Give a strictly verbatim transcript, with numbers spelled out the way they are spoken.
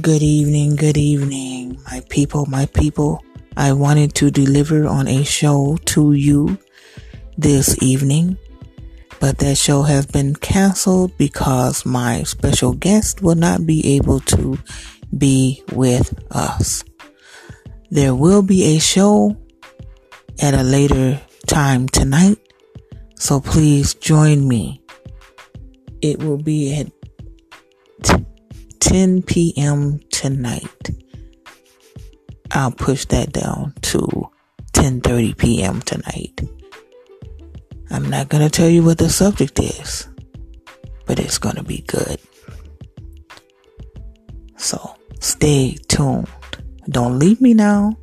Good evening, good evening, my people, my people. I wanted to deliver on a show to you this evening, but that show has been canceled because my special guest will not be able to be with us. There will be a show at a later time tonight, so please join me. It will be at ten p.m. tonight. I'll push that down to ten thirty p.m. tonight. I'm not going to tell you what the subject is, but it's going to be good. So stay tuned. Don't leave me now.